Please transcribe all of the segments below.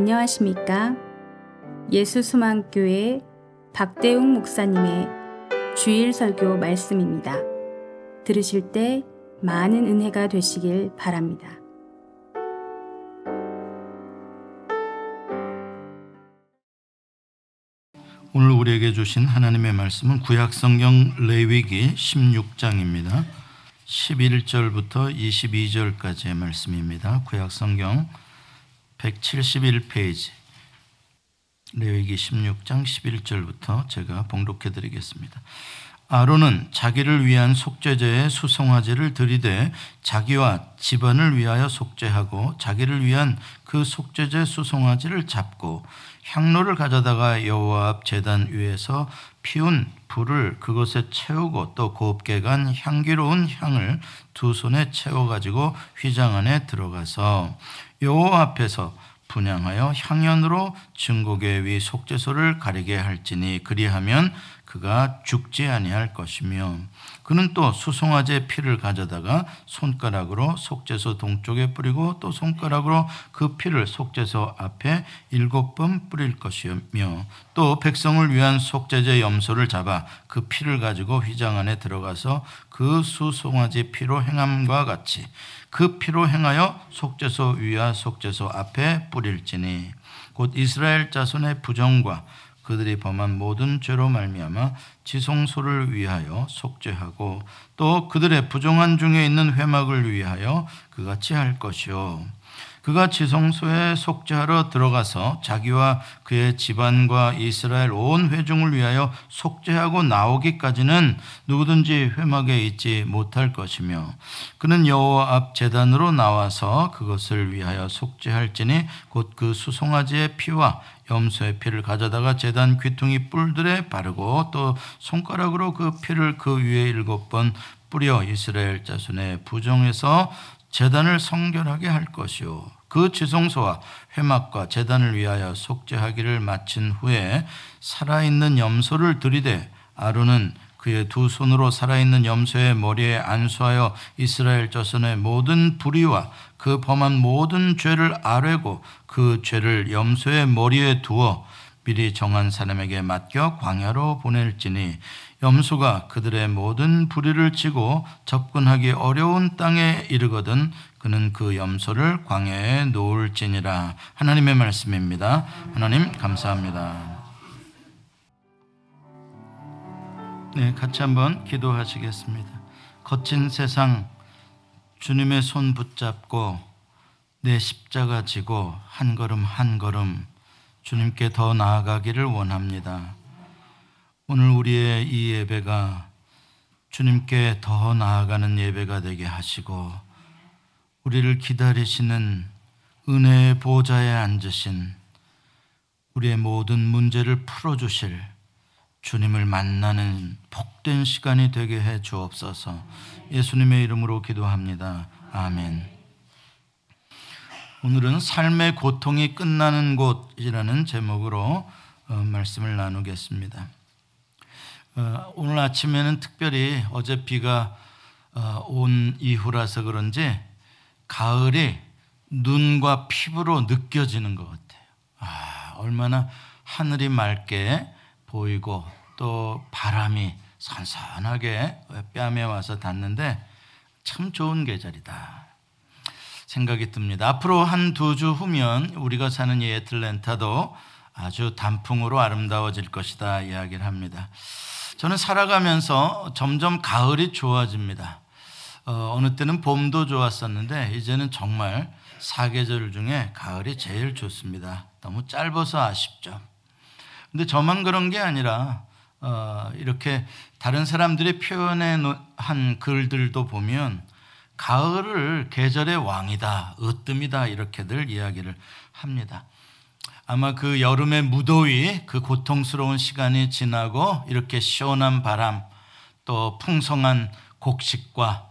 안녕하십니까? 예수수만 교회 박대웅 목사님의 주일 설교 말씀입니다. 들으실 때 많은 은혜가 되시길 바랍니다. 오늘 우리에게 주신 하나님의 말씀은 구약성경 레위기 16장입니다. 11절부터 22절까지의 말씀입니다. 구약성경 171페이지 레위기 16장 11절부터 제가 봉독해 드리겠습니다. 아론은 자기를 위한 속죄제의 수송아지를 들이되 자기와 집안을 위하여 속죄하고 자기를 위한 그 속죄제 수송아지를 잡고 향로를 가져다가 여호와 앞 제단 위에서 피운 불을 그것에 채우고 또 곱게 간 향기로운 향을 두 손에 채워가지고 휘장 안에 들어가서 여호와 앞에서 분향하여 향연으로 증거궤 위 속죄소를 가리게 할지니 그리하면 그가 죽지 아니할 것이며 그는 또 수송아지의 피를 가져다가 손가락으로 속죄소 동쪽에 뿌리고 또 손가락으로 그 피를 속죄소 앞에 7번 뿌릴 것이며 또 백성을 위한 속죄제 염소를 잡아 그 피를 가지고 휘장 안에 들어가서 그 수송아지 피로 행함과 같이 그 피로 행하여 속죄소 위와 속죄소 앞에 뿌릴지니 곧 이스라엘 자손의 부정과 그들이 범한 모든 죄로 말미암아 지성소를 위하여 속죄하고 또 그들의 부정한 중에 있는 회막을 위하여 그같이 할 것이요 그가 지성소에 속죄하러 들어가서 자기와 그의 집안과 이스라엘 온 회중을 위하여 속죄하고 나오기까지는 누구든지 회막에 있지 못할 것이며 그는 여호와 앞 제단으로 나와서 그것을 위하여 속죄할지니 곧 그 수송아지의 피와 염소의 피를 가져다가 제단 귀퉁이 뿔들에 바르고 또 손가락으로 그 피를 그 위에 7번 뿌려 이스라엘 자손의 부정에서 제단을 성결하게 할 것이요 그 지성소와 회막과 제단을 위하여 속죄하기를 마친 후에 살아있는 염소를 들이되 아론은 그의 두 손으로 살아있는 염소의 머리에 안수하여 이스라엘 자손의 모든 불의와 그 범한 모든 죄를 아뢰고 그 죄를 염소의 머리에 두어 미리 정한 사람에게 맡겨 광야로 보낼지니 염소가 그들의 모든 불의를 치고 접근하기 어려운 땅에 이르거든 그는 그 염소를 광야에 놓을지니라. 하나님의 말씀입니다. 하나님 감사합니다. 네, 같이 한번 기도하시겠습니다. 거친 세상 주님의 손 붙잡고 내 십자가 지고 한 걸음 한 걸음 주님께 더 나아가기를 원합니다. 오늘 우리의 이 예배가 주님께 더 나아가는 예배가 되게 하시고 우리를 기다리시는 은혜의 보좌에 앉으신 우리의 모든 문제를 풀어주실 주님을 만나는 복된 시간이 되게 해 주옵소서. 예수님의 이름으로 기도합니다. 아멘. 오늘은 삶의 고통이 끝나는 곳이라는 제목으로 말씀을 나누겠습니다. 오늘 아침에는 특별히 어제 비가 온 이후라서 그런지 가을이 눈과 피부로 느껴지는 것 같아요. 얼마나 하늘이 맑게 보이고 또 바람이 선선하게 뺨에 와서 닿는데 참 좋은 계절이다 생각이 듭니다. 앞으로 한두 주 후면 우리가 사는 이 애틀랜타도 아주 단풍으로 아름다워질 것이다 이야기를 합니다. 저는 살아가면서 점점 가을이 좋아집니다. 어느 때는 봄도 좋았었는데 이제는 정말 사계절 중에 가을이 제일 좋습니다. 너무 짧아서 아쉽죠. 근데 저만 그런 게 아니라 이렇게 다른 사람들이 표현해 한 글들도 보면 가을을 계절의 왕이다, 으뜸이다 이렇게들 이야기를 합니다. 아마 그 여름의 무더위, 그 고통스러운 시간이 지나고 이렇게 시원한 바람, 또 풍성한 곡식과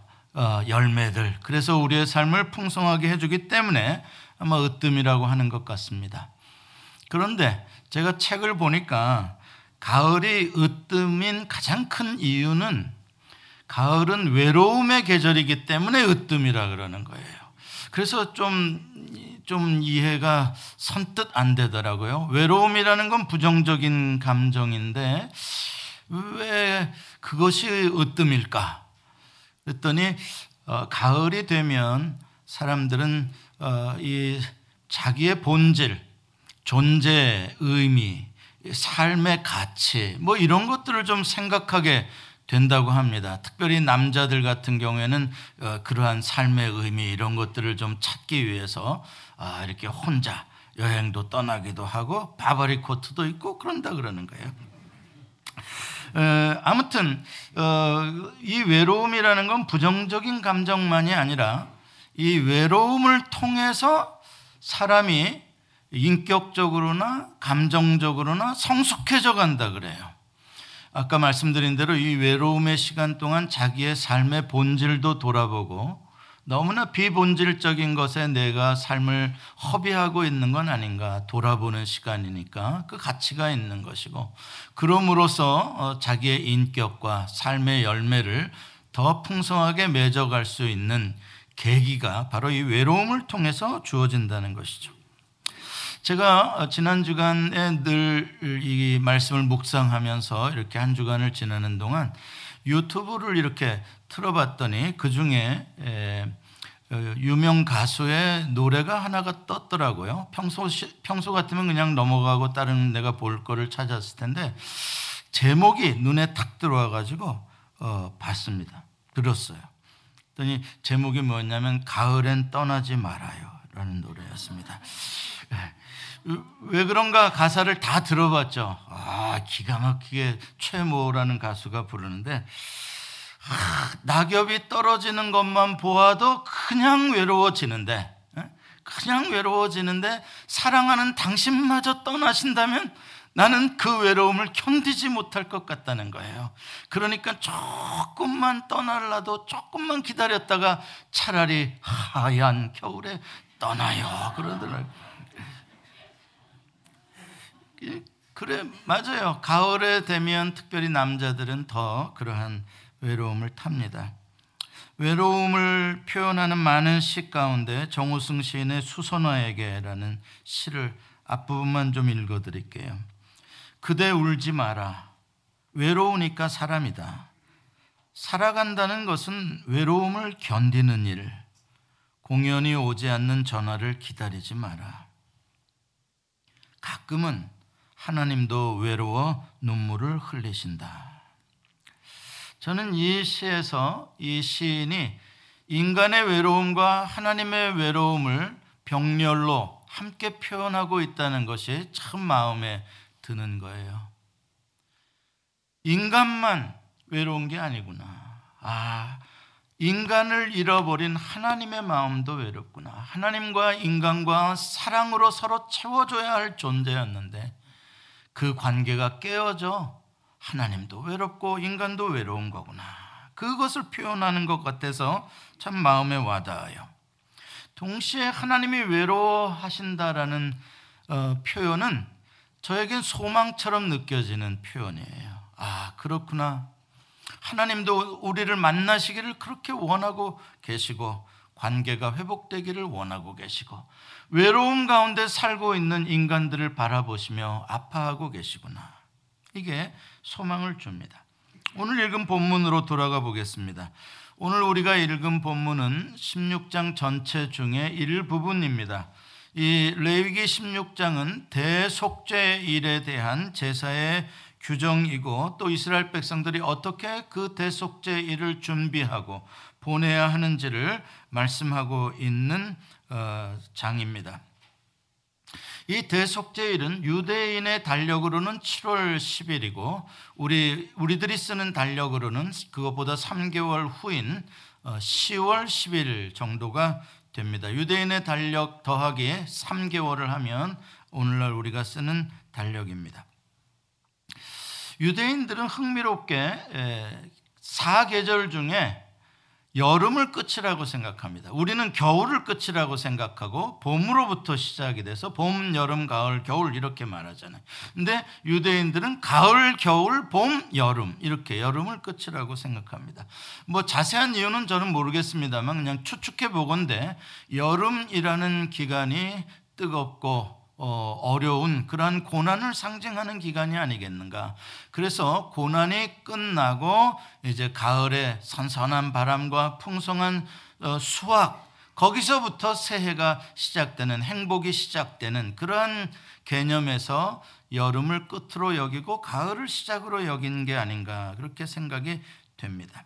열매들, 그래서 우리의 삶을 풍성하게 해주기 때문에 아마 으뜸이라고 하는 것 같습니다. 그런데 제가 책을 보니까 가을이 으뜸인 가장 큰 이유는 가을은 외로움의 계절이기 때문에 으뜸이라 그러는 거예요. 그래서 좀 좀 이해가 선뜻 안 되더라고요. 외로움이라는 건 부정적인 감정인데 왜 그것이 으뜸일까? 그랬더니 가을이 되면 사람들은 이 자기의 본질, 존재의 의미, 삶의 가치 뭐 이런 것들을 좀 생각하게 된다고 합니다. 특별히 남자들 같은 경우에는 그러한 삶의 의미 이런 것들을 좀 찾기 위해서 이렇게 혼자 여행도 떠나기도 하고 바바리 코트도 입고 그런다 그러는 거예요. 아무튼 이 외로움이라는 건 부정적인 감정만이 아니라 이 외로움을 통해서 사람이 인격적으로나 감정적으로나 성숙해져 간다 그래요. 아까 말씀드린 대로 이 외로움의 시간 동안 자기의 삶의 본질도 돌아보고 너무나 비본질적인 것에 내가 삶을 허비하고 있는 건 아닌가 돌아보는 시간이니까 그 가치가 있는 것이고, 그럼으로써 자기의 인격과 삶의 열매를 더 풍성하게 맺어갈 수 있는 계기가 바로 이 외로움을 통해서 주어진다는 것이죠. 제가 지난 주간에 늘 이 말씀을 묵상하면서 이렇게 한 주간을 지나는 동안 유튜브를 이렇게 틀어봤더니 그 중에 유명 가수의 노래가 하나가 떴더라고요. 평소 같으면 그냥 넘어가고 다른 내가 볼 거를 찾았을 텐데 제목이 눈에 탁 들어와가지고 봤습니다. 들었어요. 그랬더니 제목이 뭐였냐면 가을엔 떠나지 말아요 라는 노래였습니다. 왜 그런가 가사를 다 들어봤죠. 기가 막히게 최모라는 가수가 부르는데 낙엽이 떨어지는 것만 보아도 그냥 외로워지는데 사랑하는 당신마저 떠나신다면 나는 그 외로움을 견디지 못할 것 같다는 거예요. 그러니까 조금만 떠나려도 조금만 기다렸다가 차라리 하얀 겨울에 떠나요 그러더라고요. 그래, 맞아요. 가을에 되면 특별히 남자들은 더 그러한 외로움을 탑니다. 외로움을 표현하는 많은 시 가운데 정호승 시인의 수선화에게라는 시를 앞부분만 좀 읽어드릴게요. 그대 울지 마라. 외로우니까 사람이다. 살아간다는 것은 외로움을 견디는 일. 공연이 오지 않는 전화를 기다리지 마라. 가끔은 하나님도 외로워 눈물을 흘리신다. 저는 이 시에서 이 시인이 인간의 외로움과 하나님의 외로움을 병렬로 함께 표현하고 있다는 것이 참 마음에 드는 거예요. 인간만 외로운 게 아니구나. 인간을 잃어버린 하나님의 마음도 외롭구나. 하나님과 인간과 사랑으로 서로 채워줘야 할 존재였는데 그 관계가 깨어져 하나님도 외롭고 인간도 외로운 거구나. 그것을 표현하는 것 같아서 참 마음에 와닿아요. 동시에 하나님이 외로워하신다라는 표현은 저에겐 소망처럼 느껴지는 표현이에요. 그렇구나. 하나님도 우리를 만나시기를 그렇게 원하고 계시고 관계가 회복되기를 원하고 계시고 외로움 가운데 살고 있는 인간들을 바라보시며 아파하고 계시구나. 이게 소망을 줍니다. 오늘 읽은 본문으로 돌아가 보겠습니다. 오늘 우리가 읽은 본문은 16장 전체 중에 일부분입니다. 이 레위기 16장은 대속죄 일에 대한 제사의 규정이고 또 이스라엘 백성들이 어떻게 그 대속죄 일을 준비하고 보내야 하는지를 말씀하고 있는 장입니다. 이 대속죄일은 유대인의 달력으로는 7월 10일이고 우리들이 쓰는 달력으로는 그것보다 3개월 후인 10월 10일 정도가 됩니다. 유대인의 달력 더하기 3개월을 하면 오늘날 우리가 쓰는 달력입니다. 유대인들은 흥미롭게 사계절 중에 여름을 끝이라고 생각합니다. 우리는 겨울을 끝이라고 생각하고 봄으로부터 시작이 돼서 봄, 여름, 가을, 겨울 이렇게 말하잖아요. 근데 유대인들은 가을, 겨울, 봄, 여름 이렇게 여름을 끝이라고 생각합니다. 뭐 자세한 이유는 저는 모르겠습니다만 그냥 추측해 보건대 여름이라는 기간이 뜨겁고 어려운 그러한 고난을 상징하는 기간이 아니겠는가. 그래서 고난이 끝나고 이제 가을에 선선한 바람과 풍성한 수확, 거기서부터 새해가 시작되는, 행복이 시작되는 그러한 개념에서 여름을 끝으로 여기고 가을을 시작으로 여긴 게 아닌가 그렇게 생각이 됩니다.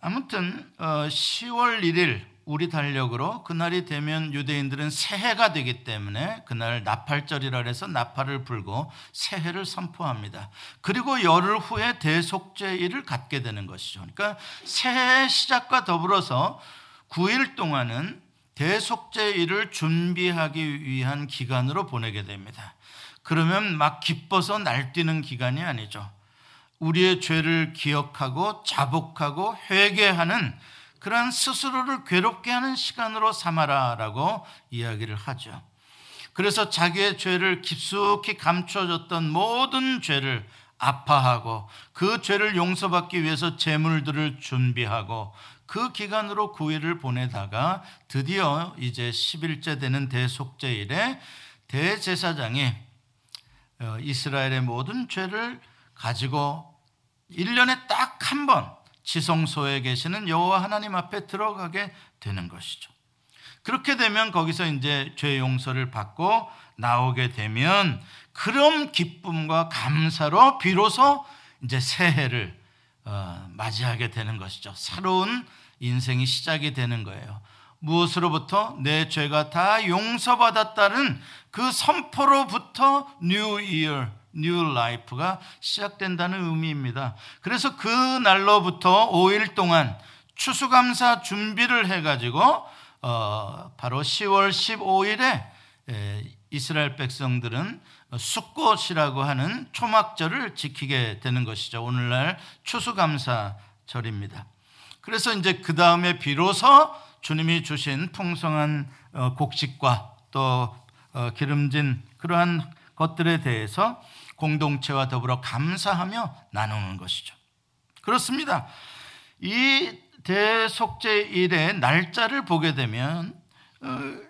아무튼 10월 1일 우리 달력으로 그날이 되면 유대인들은 새해가 되기 때문에 그날 나팔절이라 해서 나팔을 불고 새해를 선포합니다. 그리고 열흘 후에 대속죄일을 갖게 되는 것이죠. 그러니까 새해의 시작과 더불어서 9일 동안은 대속죄일을 준비하기 위한 기간으로 보내게 됩니다. 그러면 막 기뻐서 날뛰는 기간이 아니죠. 우리의 죄를 기억하고 자복하고 회개하는 그러한 스스로를 괴롭게 하는 시간으로 삼아라라고 이야기를 하죠. 그래서 자기의 죄를 깊숙이 감춰졌던 모든 죄를 아파하고 그 죄를 용서받기 위해서 제물들을 준비하고 그 기간으로 9일을 보내다가 드디어 이제 10일째 되는 대속죄일에 대제사장이 이스라엘의 모든 죄를 가지고 1년에 딱 한 번 지성소에 계시는 여호와 하나님 앞에 들어가게 되는 것이죠. 그렇게 되면 거기서 이제 죄 용서를 받고 나오게 되면 그런 기쁨과 감사로 비로소 이제 새해를 맞이하게 되는 것이죠. 새로운 인생이 시작이 되는 거예요. 무엇으로부터? 내 죄가 다 용서받았다는 그 선포로부터 New Year, New Life가 시작된다는 의미입니다. 그래서 그 날로부터 5일 동안 추수감사 준비를 해가지고 바로 10월 15일에 이스라엘 백성들은 숫꽃이라고 하는 초막절을 지키게 되는 것이죠. 오늘날 추수감사절입니다. 그래서 이제 그 다음에 비로소 주님이 주신 풍성한 곡식과 또 기름진 그러한 것들에 대해서 공동체와 더불어 감사하며 나누는 것이죠. 그렇습니다. 이 대속죄일의 날짜를 보게 되면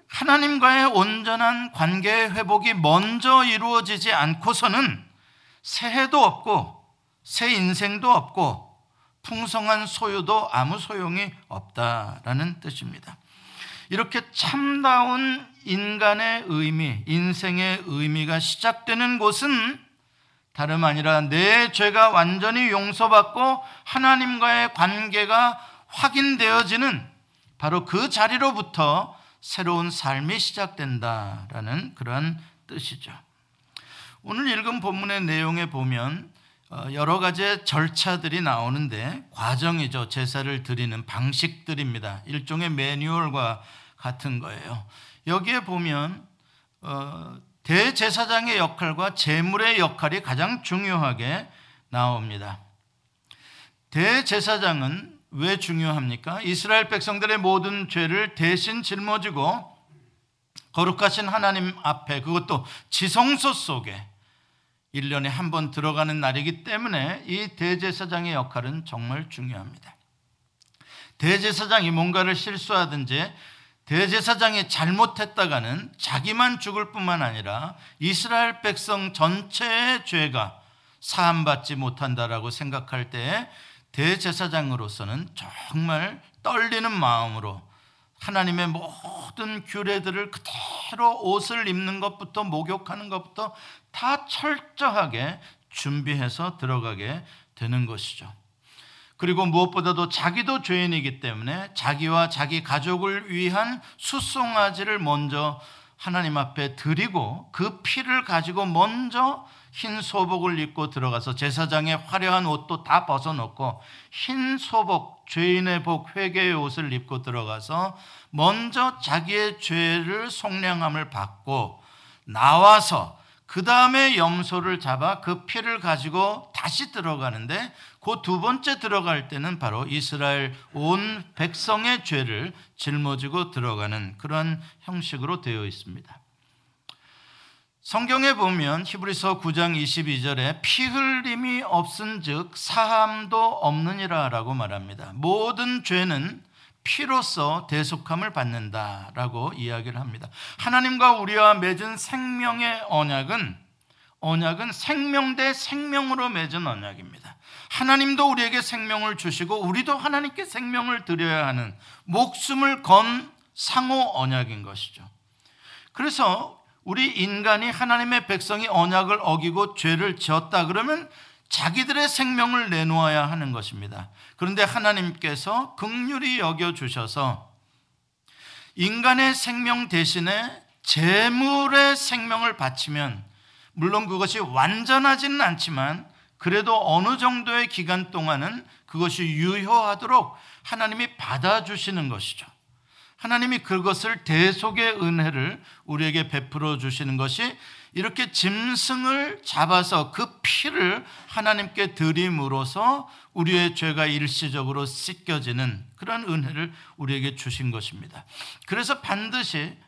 하나님과의 온전한 관계의 회복이 먼저 이루어지지 않고서는 새해도 없고 새 인생도 없고 풍성한 소유도 아무 소용이 없다라는 뜻입니다. 이렇게 참다운 인간의 의미, 인생의 의미가 시작되는 곳은 다름 아니라 내 죄가 완전히 용서받고 하나님과의 관계가 확인되어지는 바로 그 자리로부터 새로운 삶이 시작된다라는 그런 뜻이죠. 오늘 읽은 본문의 내용에 보면 여러 가지의 절차들이 나오는데 과정이죠. 제사를 드리는 방식들입니다. 일종의 매뉴얼과 같은 거예요. 여기에 보면 대제사장의 역할과 제물의 역할이 가장 중요하게 나옵니다. 대제사장은 왜 중요합니까? 이스라엘 백성들의 모든 죄를 대신 짊어지고 거룩하신 하나님 앞에, 그것도 지성소 속에 1년에 한 번 들어가는 날이기 때문에 이 대제사장의 역할은 정말 중요합니다. 대제사장이 뭔가를 실수하든지 대제사장이 잘못했다가는 자기만 죽을 뿐만 아니라 이스라엘 백성 전체의 죄가 사함받지 못한다라고 생각할 때에 대제사장으로서는 정말 떨리는 마음으로 하나님의 모든 규례들을 그대로 옷을 입는 것부터 목욕하는 것부터 다 철저하게 준비해서 들어가게 되는 것이죠. 그리고 무엇보다도 자기도 죄인이기 때문에 자기와 자기 가족을 위한 숫송아지를 먼저 하나님 앞에 드리고 그 피를 가지고 먼저 흰 소복을 입고 들어가서 제사장의 화려한 옷도 다 벗어놓고 흰 소복, 죄인의 복, 회개의 옷을 입고 들어가서 먼저 자기의 죄를 속량함을 받고 나와서 그 다음에 염소를 잡아 그 피를 가지고 다시 들어가는데, 그 두 번째 들어갈 때는 바로 이스라엘 온 백성의 죄를 짊어지고 들어가는 그런 형식으로 되어 있습니다. 성경에 보면 히브리서 9장 22절에 피 흘림이 없은 즉 사함도 없느니라 라고 말합니다. 모든 죄는 피로써 대속함을 받는다라고 이야기를 합니다. 하나님과 우리와 맺은 생명의 언약은 생명 대 생명으로 맺은 언약입니다. 하나님도 우리에게 생명을 주시고 우리도 하나님께 생명을 드려야 하는 목숨을 건 상호 언약인 것이죠. 그래서 우리 인간이 하나님의 백성이 언약을 어기고 죄를 지었다 그러면 자기들의 생명을 내놓아야 하는 것입니다. 그런데 하나님께서 긍휼히 여겨주셔서 인간의 생명 대신에 재물의 생명을 바치면, 물론 그것이 완전하지는 않지만 그래도 어느 정도의 기간 동안은 그것이 유효하도록 하나님이 받아주시는 것이죠. 하나님이 그것을 대속의 은혜를 우리에게 베풀어 주시는 것이, 이렇게 짐승을 잡아서 그 피를 하나님께 드림으로써 우리의 죄가 일시적으로 씻겨지는 그런 은혜를 우리에게 주신 것입니다. 그래서 반드시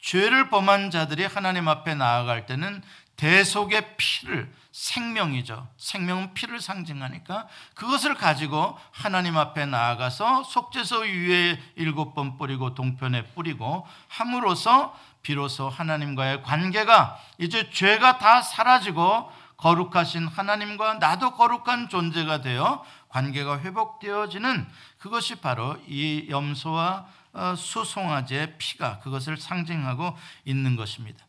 죄를 범한 자들이 하나님 앞에 나아갈 때는 대속의 피를, 생명이죠. 생명은 피를 상징하니까 그것을 가지고 하나님 앞에 나아가서 속죄소 위에 7번 뿌리고 동편에 뿌리고 함으로써 비로소 하나님과의 관계가, 이제 죄가 다 사라지고 거룩하신 하나님과 나도 거룩한 존재가 되어 관계가 회복되어지는, 그것이 바로 이 염소와 수송아지의 피가 그것을 상징하고 있는 것입니다.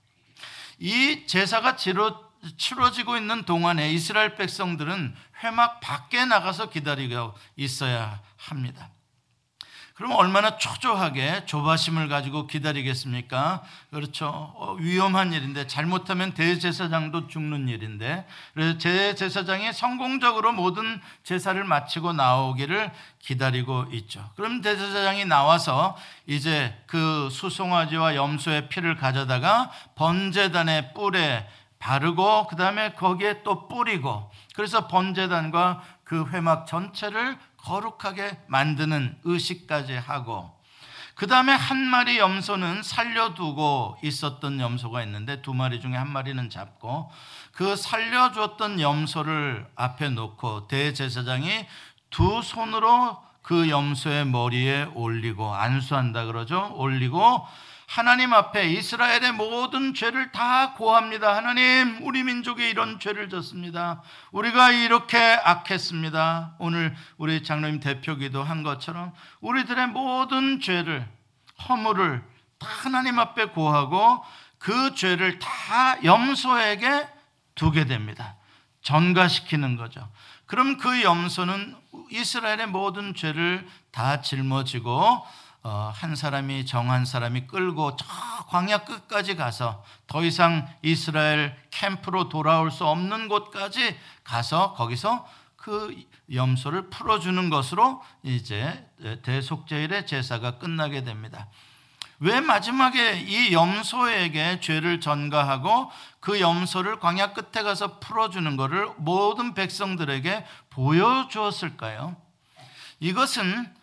이 제사가 치러지고 있는 동안에 이스라엘 백성들은 회막 밖에 나가서 기다리고 있어야 합니다. 그럼 얼마나 초조하게 조바심을 가지고 기다리겠습니까? 그렇죠. 위험한 일인데, 잘못하면 대제사장도 죽는 일인데, 그래서 대제사장이 성공적으로 모든 제사를 마치고 나오기를 기다리고 있죠. 그럼 대제사장이 나와서 이제 그 수송아지와 염소의 피를 가져다가 번제단의 뿔에 바르고 그 다음에 거기에 또 뿌리고, 그래서 번제단과 그 회막 전체를 거룩하게 만드는 의식까지 하고, 그 다음에 한 마리 염소는 살려두고 있었던 염소가 있는데 2마리 중에 한 마리는 잡고, 그 살려줬던 염소를 앞에 놓고 대제사장이 두 손으로 그 염소의 머리에 올리고, 안수한다 그러죠. 올리고 하나님 앞에 이스라엘의 모든 죄를 다 고합니다. 하나님, 우리 민족이 이런 죄를 졌습니다. 우리가 이렇게 악했습니다. 오늘 우리 장로님 대표기도 한 것처럼 우리들의 모든 죄를, 허물을 다 하나님 앞에 고하고 그 죄를 다 염소에게 두게 됩니다. 전가시키는 거죠. 그럼 그 염소는 이스라엘의 모든 죄를 다 짊어지고 한 사람이 정한 사람이 끌고 저 광야 끝까지 가서, 더 이상 이스라엘 캠프로 돌아올 수 없는 곳까지 가서 거기서 그 염소를 풀어주는 것으로 이제 대속제일의 제사가 끝나게 됩니다. 왜 마지막에 이 염소에게 죄를 전가하고 그 염소를 광야 끝에 가서 풀어주는 것을 모든 백성들에게 보여주었을까요? 이것은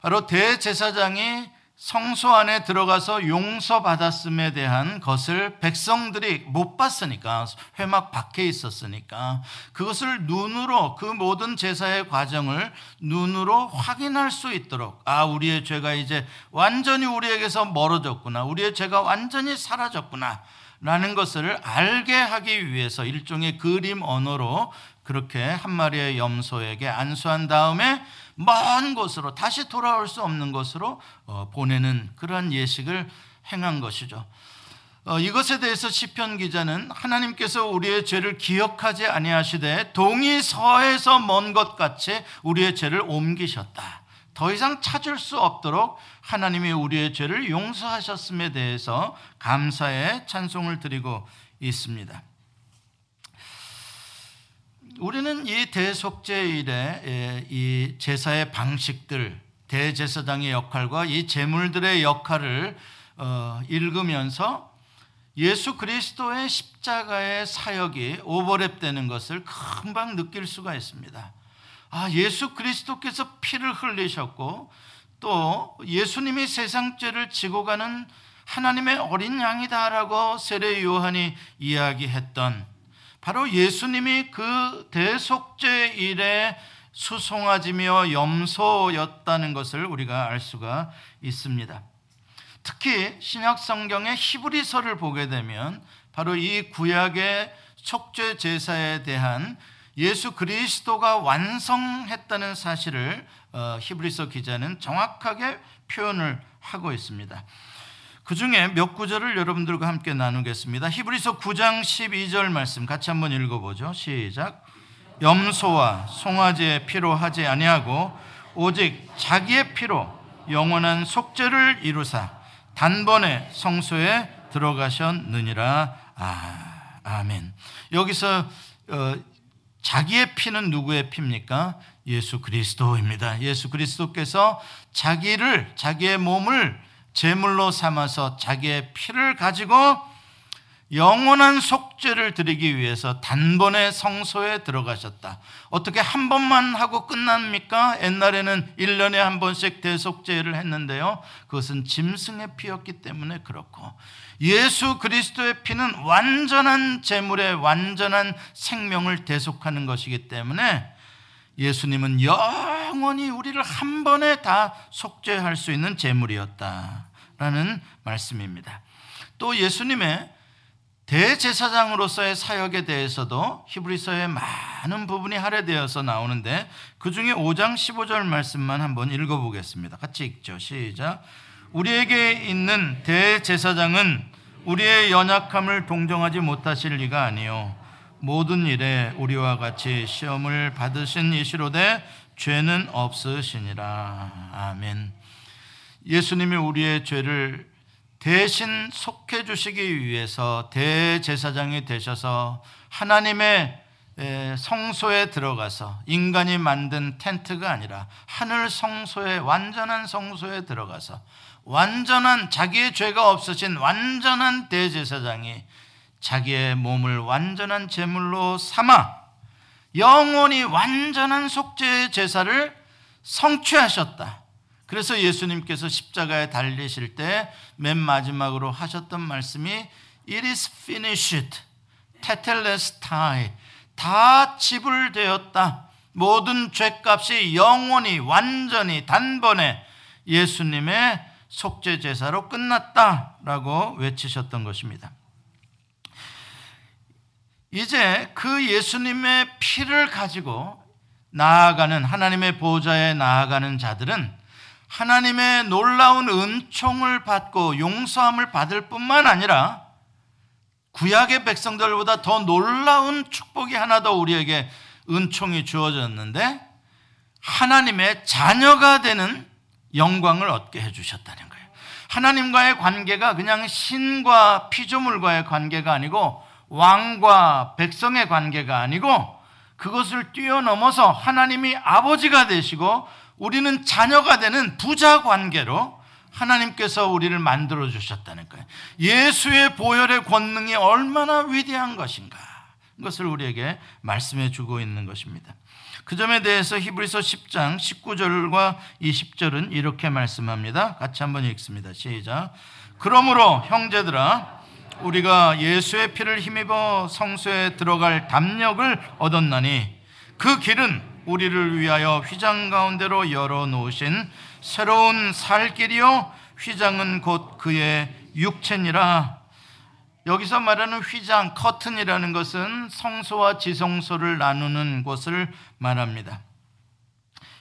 바로 대제사장이 성소 안에 들어가서 용서받았음에 대한 것을 백성들이 못 봤으니까, 회막 밖에 있었으니까 그것을 눈으로, 그 모든 제사의 과정을 눈으로 확인할 수 있도록, 아, 우리의 죄가 이제 완전히 우리에게서 멀어졌구나, 우리의 죄가 완전히 사라졌구나 라는 것을 알게 하기 위해서 일종의 그림 언어로 그렇게 한 마리의 염소에게 안수한 다음에 먼 곳으로, 다시 돌아올 수 없는 곳으로 보내는 그러한 예식을 행한 것이죠. 이것에 대해서 시편 기자는 하나님께서 우리의 죄를 기억하지 아니하시되 동이 서에서 먼 것 같이 우리의 죄를 옮기셨다, 더 이상 찾을 수 없도록 하나님이 우리의 죄를 용서하셨음에 대해서 감사의 찬송을 드리고 있습니다. 우리는 이 대속제일의 이 제사의 방식들, 대제사장의 역할과 이 제물들의 역할을 읽으면서 예수 그리스도의 십자가의 사역이 오버랩되는 것을 금방 느낄 수가 있습니다. 아, 예수 그리스도께서 피를 흘리셨고 또 예수님이 세상 죄를 지고 가는 하나님의 어린 양이다라고 세례 요한이 이야기했던 바로 예수님이 그 대속죄 일에 수송아지며 염소였다는 것을 우리가 알 수가 있습니다. 특히 신약 성경의 히브리서를 보게 되면 바로 이 구약의 속죄 제사에 대한 예수 그리스도가 완성했다는 사실을 히브리서 기자는 정확하게 표현을 하고 있습니다. 그 중에 몇 구절을 여러분들과 함께 나누겠습니다. 히브리서 9장 12절 말씀 같이 한번 읽어보죠. 시작. 염소와 송아지의 피로 하지 아니하고 오직 자기의 피로 영원한 속죄를 이루사 단번에 성소에 들어가셨느니라. 아멘. 여기서 자기의 피는 누구의 피입니까? 예수 그리스도입니다. 예수 그리스도께서 자기의 몸을 제물로 삼아서 자기의 피를 가지고 영원한 속죄를 드리기 위해서 단번에 성소에 들어가셨다. 어떻게 한 번만 하고 끝납니까? 옛날에는 1년에 한 번씩 대속죄를 했는데요, 그것은 짐승의 피였기 때문에 그렇고, 예수 그리스도의 피는 완전한 제물의 완전한 생명을 대속하는 것이기 때문에 예수님은 영원히 우리를 한 번에 다 속죄할 수 있는 제물이었다라는 말씀입니다. 또 예수님의 대제사장으로서의 사역에 대해서도 히브리서의 많은 부분이 할애되어서 나오는데 그 중에 5장 15절 말씀만 한번 읽어보겠습니다. 같이 읽죠. 시작. 우리에게 있는 대제사장은 우리의 연약함을 동정하지 못하실 리가 아니요 모든 일에 우리와 같이 시험을 받으신 이시로되 죄는 없으시니라. 아멘. 예수님이 우리의 죄를 대신 속해 주시기 위해서 대제사장이 되셔서 하나님의 성소에 들어가서, 인간이 만든 텐트가 아니라 하늘 성소에, 완전한 성소에 들어가서 완전한, 자기의 죄가 없으신 완전한 대제사장이 자기의 몸을 완전한 제물로 삼아 영원히 완전한 속죄 제사를 성취하셨다. 그래서 예수님께서 십자가에 달리실 때 맨 마지막으로 하셨던 말씀이 It is finished, tetelestai, 다 지불되었다. 모든 죄값이 영원히 완전히 단번에 예수님의 속죄 제사로 끝났다라고 외치셨던 것입니다. 이제 그 예수님의 피를 가지고 나아가는, 하나님의 보좌에 나아가는 자들은 하나님의 놀라운 은총을 받고 용서함을 받을 뿐만 아니라 구약의 백성들보다 더 놀라운 축복이 하나 더 우리에게 은총이 주어졌는데 하나님의 자녀가 되는 영광을 얻게 해주셨다는 거예요. 하나님과의 관계가 그냥 신과 피조물과의 관계가 아니고 왕과 백성의 관계가 아니고 그것을 뛰어넘어서 하나님이 아버지가 되시고 우리는 자녀가 되는 부자 관계로 하나님께서 우리를 만들어 주셨다는 거예요. 예수의 보혈의 권능이 얼마나 위대한 것인가, 그것을 우리에게 말씀해 주고 있는 것입니다. 그 점에 대해서 히브리서 10장 19절과 20절은 이렇게 말씀합니다. 같이 한번 읽습니다. 시작. 그러므로 형제들아, 우리가 예수의 피를 힘입어 성소에 들어갈 담력을 얻었나니 그 길은 우리를 위하여 휘장 가운데로 열어놓으신 새로운 살길이요 휘장은 곧 그의 육체니라. 여기서 말하는 휘장, 커튼이라는 것은 성소와 지성소를 나누는 곳을 말합니다.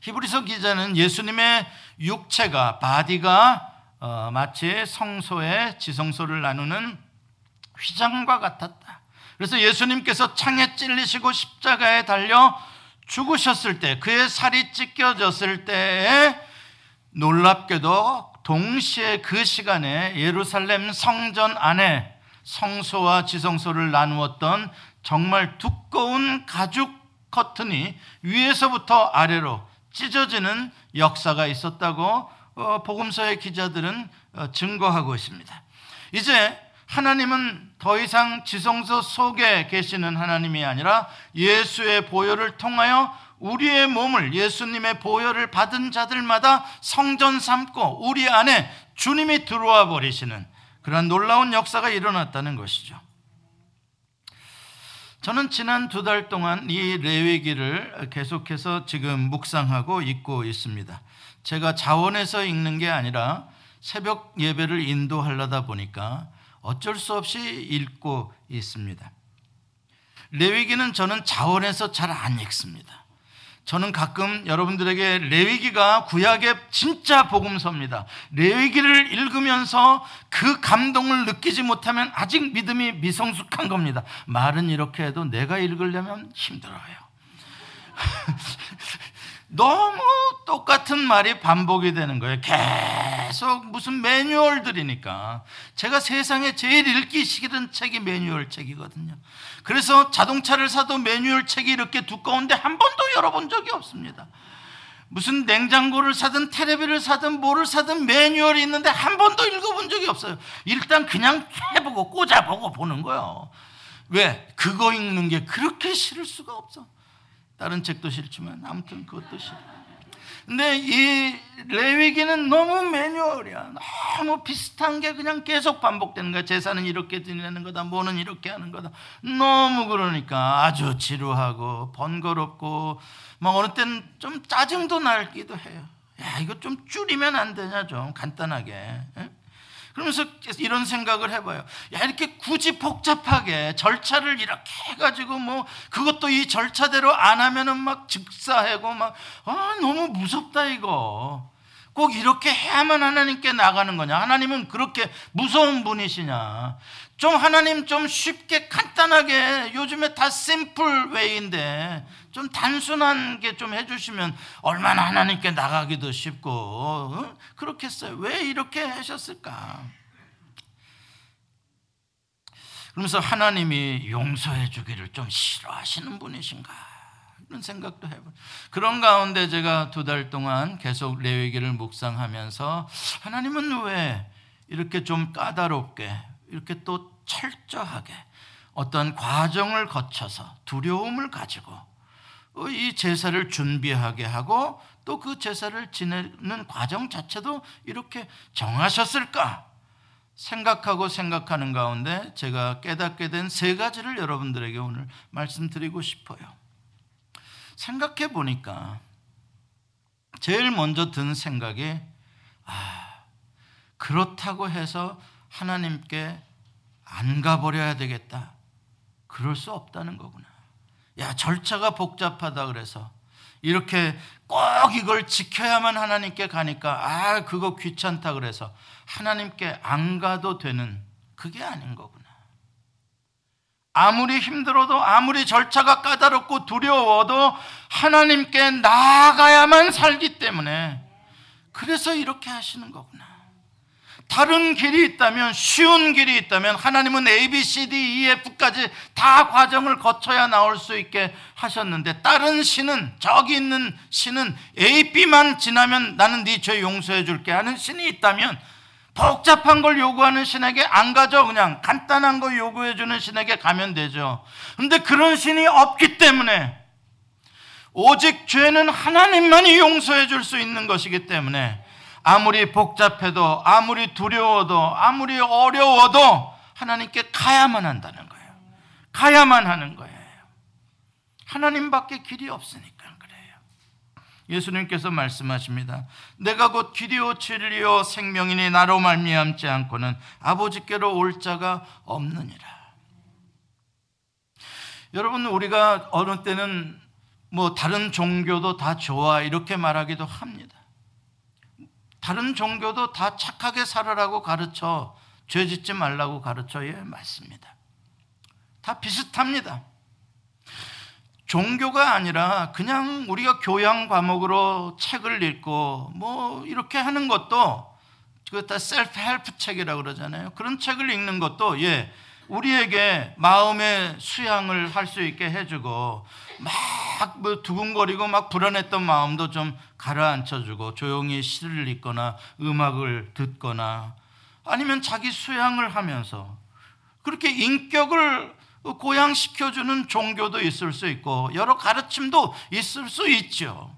히브리서 기자는 예수님의 육체가, 바디가 마치 성소의 지성소를 나누는 휘장과 같았다. 그래서 예수님께서 창에 찔리시고 십자가에 달려 죽으셨을 때, 그의 살이 찢겨졌을 때에 놀랍게도 동시에 그 시간에 예루살렘 성전 안에 성소와 지성소를 나누었던 정말 두꺼운 가죽 커튼이 위에서부터 아래로 찢어지는 역사가 있었다고 복음서의 기자들은 증거하고 있습니다. 이제 하나님은 더 이상 지성소 속에 계시는 하나님이 아니라 예수의 보혈을 통하여 우리의 몸을 예수님의 보혈을 받은 자들마다 성전 삼고 우리 안에 주님이 들어와 버리시는 그런 놀라운 역사가 일어났다는 것이죠. 저는 지난 두 달 동안 이 레위기를 계속해서 지금 묵상하고 읽고 있습니다. 제가 자원해서 읽는 게 아니라 새벽 예배를 인도하려다 보니까 어쩔 수 없이 읽고 있습니다. 레위기는 저는 자원해서 잘 안 읽습니다. 저는 가끔 여러분들에게 레위기가 구약의 진짜 복음서입니다, 레위기를 읽으면서 그 감동을 느끼지 못하면 아직 믿음이 미성숙한 겁니다, 말은 이렇게 해도 내가 읽으려면 힘들어요. 너무 똑같은 말이 반복이 되는 거예요. 계속 무슨 매뉴얼들이니까. 제가 세상에 제일 읽기 싫은 책이 매뉴얼 책이거든요. 그래서 자동차를 사도 매뉴얼 책이 이렇게 두꺼운데 한 번도 열어본 적이 없습니다. 무슨 냉장고를 사든 테레비를 사든 뭐를 사든 매뉴얼이 있는데 한 번도 읽어본 적이 없어요. 일단 그냥 해보고 꽂아보고 보는 거예요. 왜? 그거 읽는 게 그렇게 싫을 수가 없어. 다른 책도 싫지만 아무튼 그것도 싫어. 근데 이 레위기는 너무 매뉴얼이야. 너무 비슷한 게 그냥 계속 반복되는 거야. 제사는 이렇게 지내는 거다, 뭐는 이렇게 하는 거다. 너무 그러니까 아주 지루하고 번거롭고 막 어느 때는 좀 짜증도 날기도 해요. 야, 이거 좀 줄이면 안 되냐, 좀 간단하게. 그러면서 이런 생각을 해봐요. 야, 이렇게 굳이 복잡하게 절차를 이렇게 해가지고 뭐 그것도 이 절차대로 안 하면은 막 즉사하고 막 너무 무섭다 이거. 꼭 이렇게 해야만 하나님께 나가는 거냐? 하나님은 그렇게 무서운 분이시냐? 좀 하나님 좀 쉽게 간단하게, 요즘에 다 심플 웨이인데 좀 단순한 게 좀 해주시면 얼마나 하나님께 나가기도 쉽고 그렇겠어요. 왜 이렇게 하셨을까? 그러면서 하나님이 용서해 주기를 좀 싫어하시는 분이신가? 이런 생각도 해봐요. 그런 가운데 제가 두 달 동안 계속 레위기를 묵상하면서 하나님은 왜 이렇게 좀 까다롭게, 이렇게 또 철저하게 어떤 과정을 거쳐서 두려움을 가지고 이 제사를 준비하게 하고 또 그 제사를 지내는 과정 자체도 이렇게 정하셨을까 생각하고 생각하는 가운데 제가 깨닫게 된 세 가지를 여러분들에게 오늘 말씀드리고 싶어요. 생각해 보니까 제일 먼저 든 생각이 그렇다고 해서 하나님께 안 가버려야 되겠다, 그럴 수 없다는 거구나. 야, 절차가 복잡하다 그래서 이렇게 꼭 이걸 지켜야만 하나님께 가니까 그거 귀찮다 그래서 하나님께 안 가도 되는 그게 아닌 거구나. 아무리 힘들어도, 아무리 절차가 까다롭고 두려워도 하나님께 나아가야만 살기 때문에 그래서 이렇게 하시는 거구나. 다른 길이 있다면, 쉬운 길이 있다면 하나님은 A, B, C, D, E, F까지 다 과정을 거쳐야 나올 수 있게 하셨는데 다른 신은, 저기 있는 신은 A, B만 지나면 나는 네 죄 용서해 줄게 하는 신이 있다면, 복잡한 걸 요구하는 신에게 안 가죠. 그냥 간단한 거 요구해 주는 신에게 가면 되죠. 그런데 그런 신이 없기 때문에, 오직 죄는 하나님만이 용서해 줄 수 있는 것이기 때문에 아무리 복잡해도, 아무리 두려워도, 아무리 어려워도 하나님께 가야만 한다는 거예요. 가야만 하는 거예요. 하나님밖에 길이 없으니까 그래요. 예수님께서 말씀하십니다. 내가 곧 길이요 진리요 생명이니 나로 말미암지 않고는 아버지께로 올 자가 없느니라. 여러분, 우리가 어느 때는 뭐 다른 종교도 다 좋아 이렇게 말하기도 합니다. 다른 종교도 다 착하게 살아라고 가르쳐, 죄 짓지 말라고 가르쳐. 예, 맞습니다. 다 비슷합니다. 종교가 아니라 그냥 우리가 교양 과목으로 책을 읽고 뭐 이렇게 하는 것도, 그거 다 셀프 헬프 책이라고 그러잖아요. 그런 책을 읽는 것도 우리에게 마음의 수양을 할 수 있게 해주고, 막 뭐 두근거리고 막 불안했던 마음도 좀 가라앉혀주고, 조용히 시를 읽거나 음악을 듣거나 아니면 자기 수양을 하면서 그렇게 인격을 고양시켜주는 종교도 있을 수 있고 여러 가르침도 있을 수 있죠.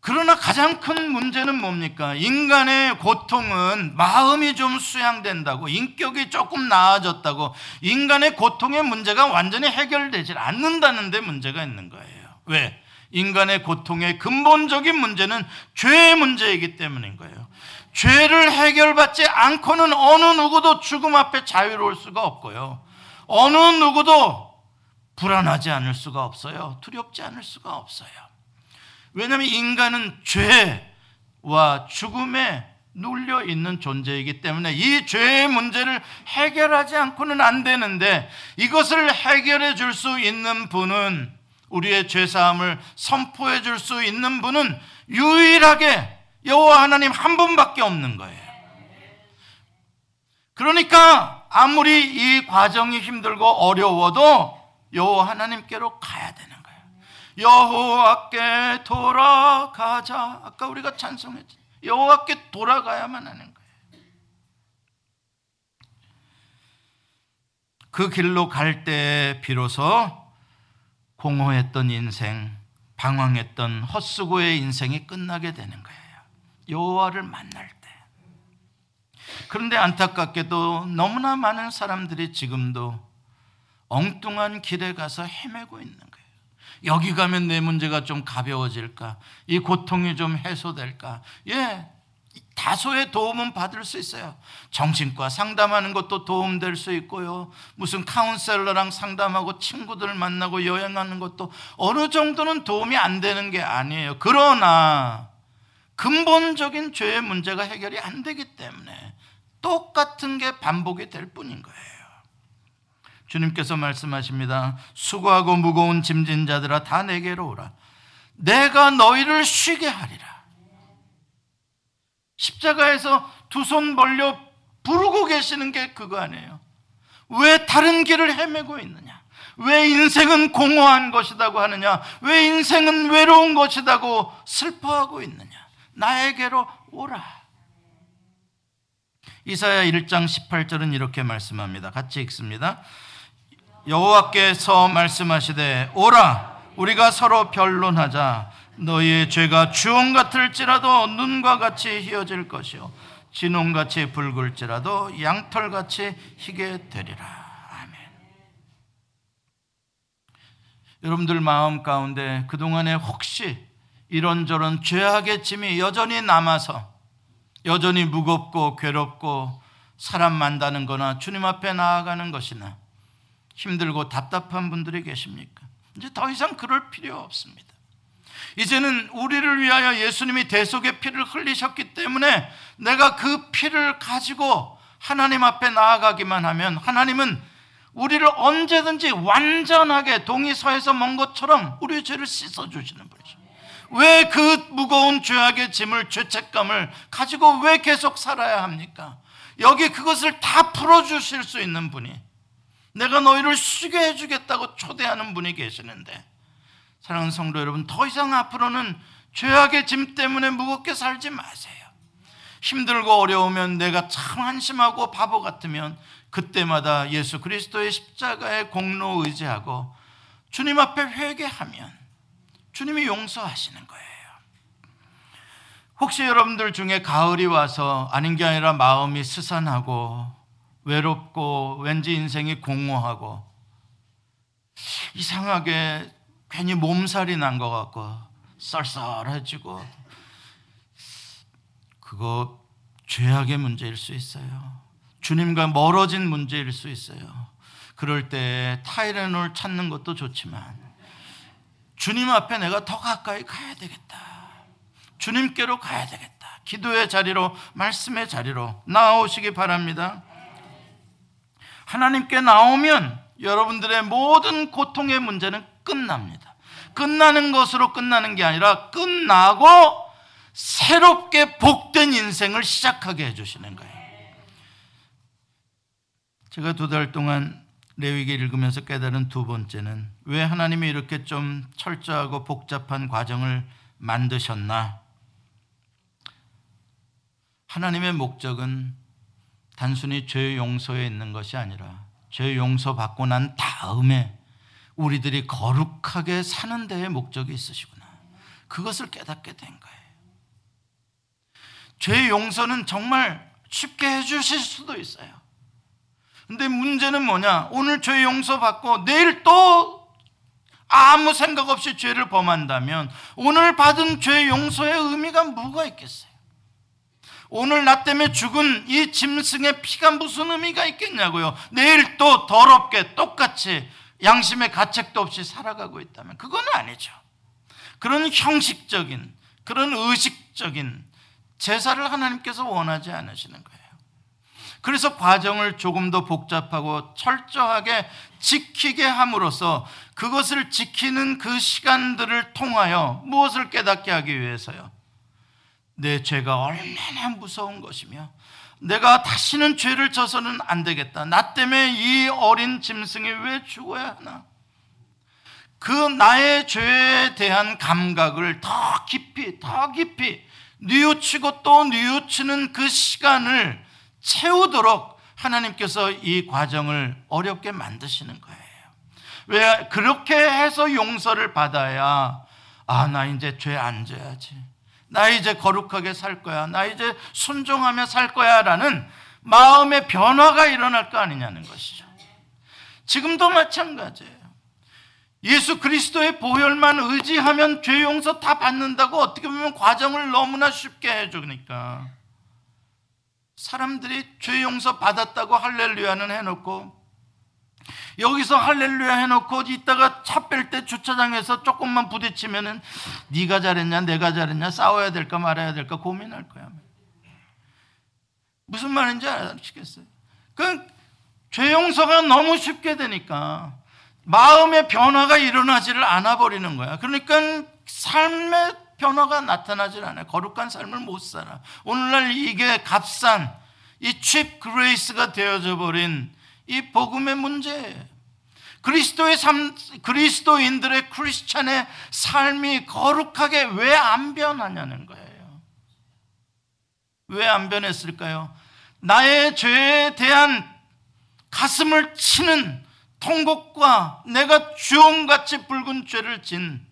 그러나 가장 큰 문제는 뭡니까? 인간의 고통은 마음이 좀 수양된다고, 인격이 조금 나아졌다고 인간의 고통의 문제가 완전히 해결되질 않는다는 데 문제가 있는 거예요. 왜? 인간의 고통의 근본적인 문제는 죄의 문제이기 때문인 거예요. 죄를 해결받지 않고는 어느 누구도 죽음 앞에 자유로울 수가 없고요, 어느 누구도 불안하지 않을 수가 없어요. 두렵지 않을 수가 없어요. 왜냐하면 인간은 죄와 죽음에 눌려 있는 존재이기 때문에 이 죄의 문제를 해결하지 않고는 안 되는데, 이것을 해결해 줄 수 있는 분은, 우리의 죄사함을 선포해 줄 수 있는 분은 유일하게 여호와 하나님 한 분밖에 없는 거예요. 그러니까 아무리 이 과정이 힘들고 어려워도 여호와 하나님께로 가야 되는 거예요. 여호와께 돌아가자. 아까 우리가 찬송했죠. 여호와께 돌아가야만 하는 거예요. 그 길로 갈 때 비로소 공허했던 인생, 방황했던 헛수고의 인생이 끝나게 되는 거예요. 여호와를 만날 때. 그런데 안타깝게도 너무나 많은 사람들이 지금도 엉뚱한 길에 가서 헤매고 있는 거예요. 여기 가면 내 문제가 좀 가벼워질까? 이 고통이 좀 해소될까? 예, 다소의 도움은 받을 수 있어요. 정신과 상담하는 것도 도움될 수 있고요, 무슨 카운셀러랑 상담하고 친구들 만나고 여행하는 것도 어느 정도는 도움이 안 되는 게 아니에요. 그러나 근본적인 죄의 문제가 해결이 안 되기 때문에 똑같은 게 반복이 될 뿐인 거예요. 주님께서 말씀하십니다. 수고하고 무거운 짐진 자들아 다 내게로 오라. 내가 너희를 쉬게 하리라. 십자가에서 두 손 벌려 부르고 계시는 게 그거 아니에요. 왜 다른 길을 헤매고 있느냐? 왜 인생은 공허한 것이라고 하느냐? 왜 인생은 외로운 것이라고 슬퍼하고 있느냐? 나에게로 오라. 이사야 1장 18절은 이렇게 말씀합니다. 같이 읽습니다. 여호와께서 말씀하시되 오라 우리가 서로 변론하자. 너희의 죄가 주홍 같을지라도 눈과 같이 희어질 것이요 진홍같이 붉을지라도 양털같이 희게 되리라. 아멘. 여러분들 마음 가운데 그동안에 혹시 이런저런 죄악의 짐이 여전히 남아서 여전히 무겁고 괴롭고 사람 만나는 거나 주님 앞에 나아가는 것이나 힘들고 답답한 분들이 계십니까? 이제 더 이상 그럴 필요 없습니다. 이제는 우리를 위하여 예수님이 대속의 피를 흘리셨기 때문에 내가 그 피를 가지고 하나님 앞에 나아가기만 하면 하나님은 우리를 언제든지 완전하게 동이 서에서 먼 것처럼 우리의 죄를 씻어주시는 분이죠. 왜 그 무거운 죄악의 짐을, 죄책감을 가지고 왜 계속 살아야 합니까? 여기 그것을 다 풀어주실 수 있는 분이, 내가 너희를 쉬게 해주겠다고 초대하는 분이 계시는데, 사랑하는 성도 여러분, 더 이상 앞으로는 죄악의 짐 때문에 무겁게 살지 마세요. 힘들고 어려우면, 내가 참 한심하고 바보 같으면 그때마다 예수 그리스도의 십자가의 공로 의지하고 주님 앞에 회개하면 주님이 용서하시는 거예요. 혹시 여러분들 중에 가을이 와서 아닌 게 아니라 마음이 스산하고 외롭고 왠지 인생이 공허하고 이상하게 괜히 몸살이 난 것 같고 썰썰해지고, 그거 죄악의 문제일 수 있어요. 주님과 멀어진 문제일 수 있어요. 그럴 때 타이레놀 찾는 것도 좋지만 주님 앞에 내가 더 가까이 가야 되겠다, 주님께로 가야 되겠다, 기도의 자리로, 말씀의 자리로 나오시기 바랍니다. 하나님께 나오면 여러분들의 모든 고통의 문제는 끝납니다. 끝나는 것으로 끝나는 게 아니라 끝나고 새롭게 복된 인생을 시작하게 해주시는 거예요. 제가 2달 동안 레위기 읽으면서 깨달은 2번째는 왜 하나님이 이렇게 좀 철저하고 복잡한 과정을 만드셨나? 하나님의 목적은 단순히 죄 용서에 있는 것이 아니라 죄 용서받고 난 다음에 우리들이 거룩하게 사는 데에 목적이 있으시구나. 그것을 깨닫게 된 거예요. 죄 용서는 정말 쉽게 해주실 수도 있어요. 근데 문제는 뭐냐? 오늘 죄 용서받고 내일 또 아무 생각 없이 죄를 범한다면 오늘 받은 죄 용서의 의미가 뭐가 있겠어요? 오늘 나 때문에 죽은 이 짐승의 피가 무슨 의미가 있겠냐고요. 내일 또 더럽게 똑같이 양심의 가책도 없이 살아가고 있다면 그건 아니죠. 그런 형식적인, 그런 의식적인 제사를 하나님께서 원하지 않으시는 거예요. 그래서 과정을 조금 더 복잡하고 철저하게 지키게 함으로써 그것을 지키는 그 시간들을 통하여 무엇을 깨닫게 하기 위해서요? 내 죄가 얼마나 무서운 것이며 내가 다시는 죄를 져서는 안 되겠다. 나 때문에 이 어린 짐승이 왜 죽어야 하나? 그 나의 죄에 대한 감각을 더 깊이 뉘우치고 또 뉘우치는 그 시간을 채우도록 하나님께서 이 과정을 어렵게 만드시는 거예요. 왜? 그렇게 해서 용서를 받아야 나 이제 죄 안 져야지, 나 이제 거룩하게 살 거야, 나 이제 순종하며 살 거야 라는 마음의 변화가 일어날 거 아니냐는 것이죠. 지금도 마찬가지예요. 예수 그리스도의 보혈만 의지하면 죄 용서 다 받는다고 어떻게 보면 과정을 너무나 쉽게 해주니까 사람들이 죄 용서 받았다고 할렐루야는 해놓고 여기서 할렐루야 해놓고 이따가 차 뺄 때 주차장에서 조금만 부딪히면은 네가 잘했냐 내가 잘했냐 싸워야 될까 말아야 될까 고민할 거야. 무슨 말인지 아시겠어요? 죄 용서가 너무 쉽게 되니까 마음의 변화가 일어나지를 않아 버리는 거야. 그러니까 삶의 변화가 나타나질 않아요. 거룩한 삶을 못 살아. 오늘날 이게 값싼 이 칩 그레이스가 되어져 버린 이 복음의 문제, 그리스도인들의 크리스찬의 삶이 거룩하게 왜 안 변하냐는 거예요. 왜 안 변했을까요? 나의 죄에 대한 가슴을 치는 통곡과 내가 주홍같이 붉은 죄를 진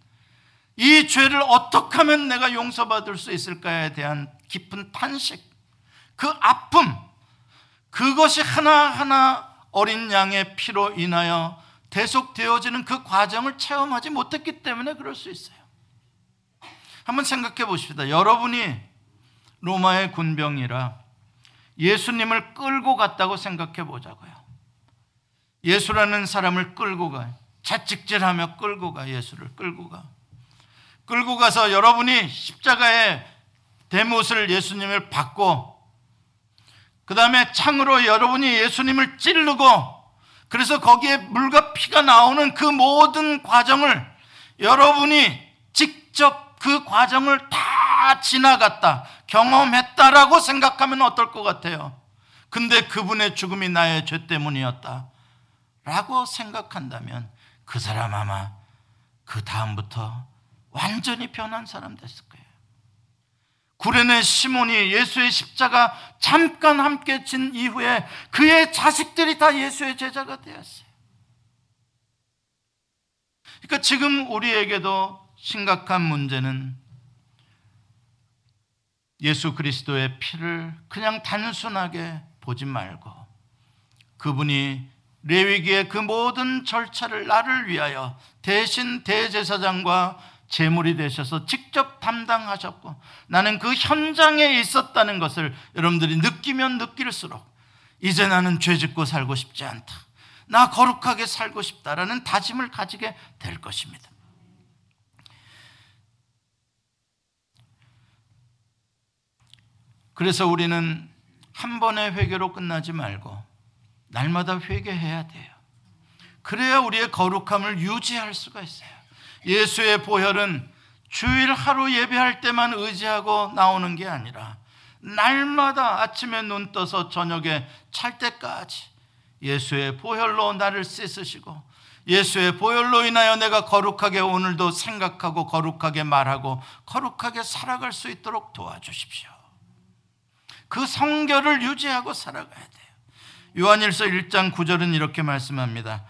이 죄를 어떻게 하면 내가 용서받을 수 있을까에 대한 깊은 탄식, 그 아픔, 그것이 하나하나 어린 양의 피로 인하여 대속되어지는 그 과정을 체험하지 못했기 때문에 그럴 수 있어요. 한번 생각해 봅시다. 여러분이 로마의 군병이라 예수님을 끌고 갔다고 생각해 보자고요. 예수라는 사람을 끌고 가요. 채찍질하며 끌고 가. 예수를 끌고 가. 끌고 가서 여러분이 십자가의 대못을 예수님을 받고 그 다음에 창으로 여러분이 예수님을 찌르고 그래서 거기에 물과 피가 나오는 그 모든 과정을 여러분이 직접 그 과정을 다 지나갔다, 경험했다라고 생각하면 어떨 것 같아요? 근데 그분의 죽음이 나의 죄 때문이었다 라고 생각한다면 그 사람 아마 그 다음부터 완전히 변한 사람 됐을 거예요. 구레네 시몬이 예수의 십자가 잠깐 함께 진 이후에 그의 자식들이 다 예수의 제자가 되었어요. 그러니까 지금 우리에게도 심각한 문제는 예수 그리스도의 피를 그냥 단순하게 보지 말고 그분이 레위기의 그 모든 절차를 나를 위하여 대신 대제사장과 제물이 되셔서 직접 담당하셨고 나는 그 현장에 있었다는 것을 여러분들이 느끼면 느낄수록 이제 나는 죄 짓고 살고 싶지 않다, 나 거룩하게 살고 싶다라는 다짐을 가지게 될 것입니다. 그래서 우리는 한 번의 회개로 끝나지 말고 날마다 회개해야 돼요. 그래야 우리의 거룩함을 유지할 수가 있어요. 예수의 보혈은 주일 하루 예배할 때만 의지하고 나오는 게 아니라 날마다 아침에 눈 떠서 저녁에 찰 때까지 예수의 보혈로 나를 씻으시고 예수의 보혈로 인하여 내가 거룩하게 오늘도 생각하고 거룩하게 말하고 거룩하게 살아갈 수 있도록 도와주십시오. 그 성결을 유지하고 살아가야 돼요. 요한일서 1장 9절은 이렇게 말씀합니다.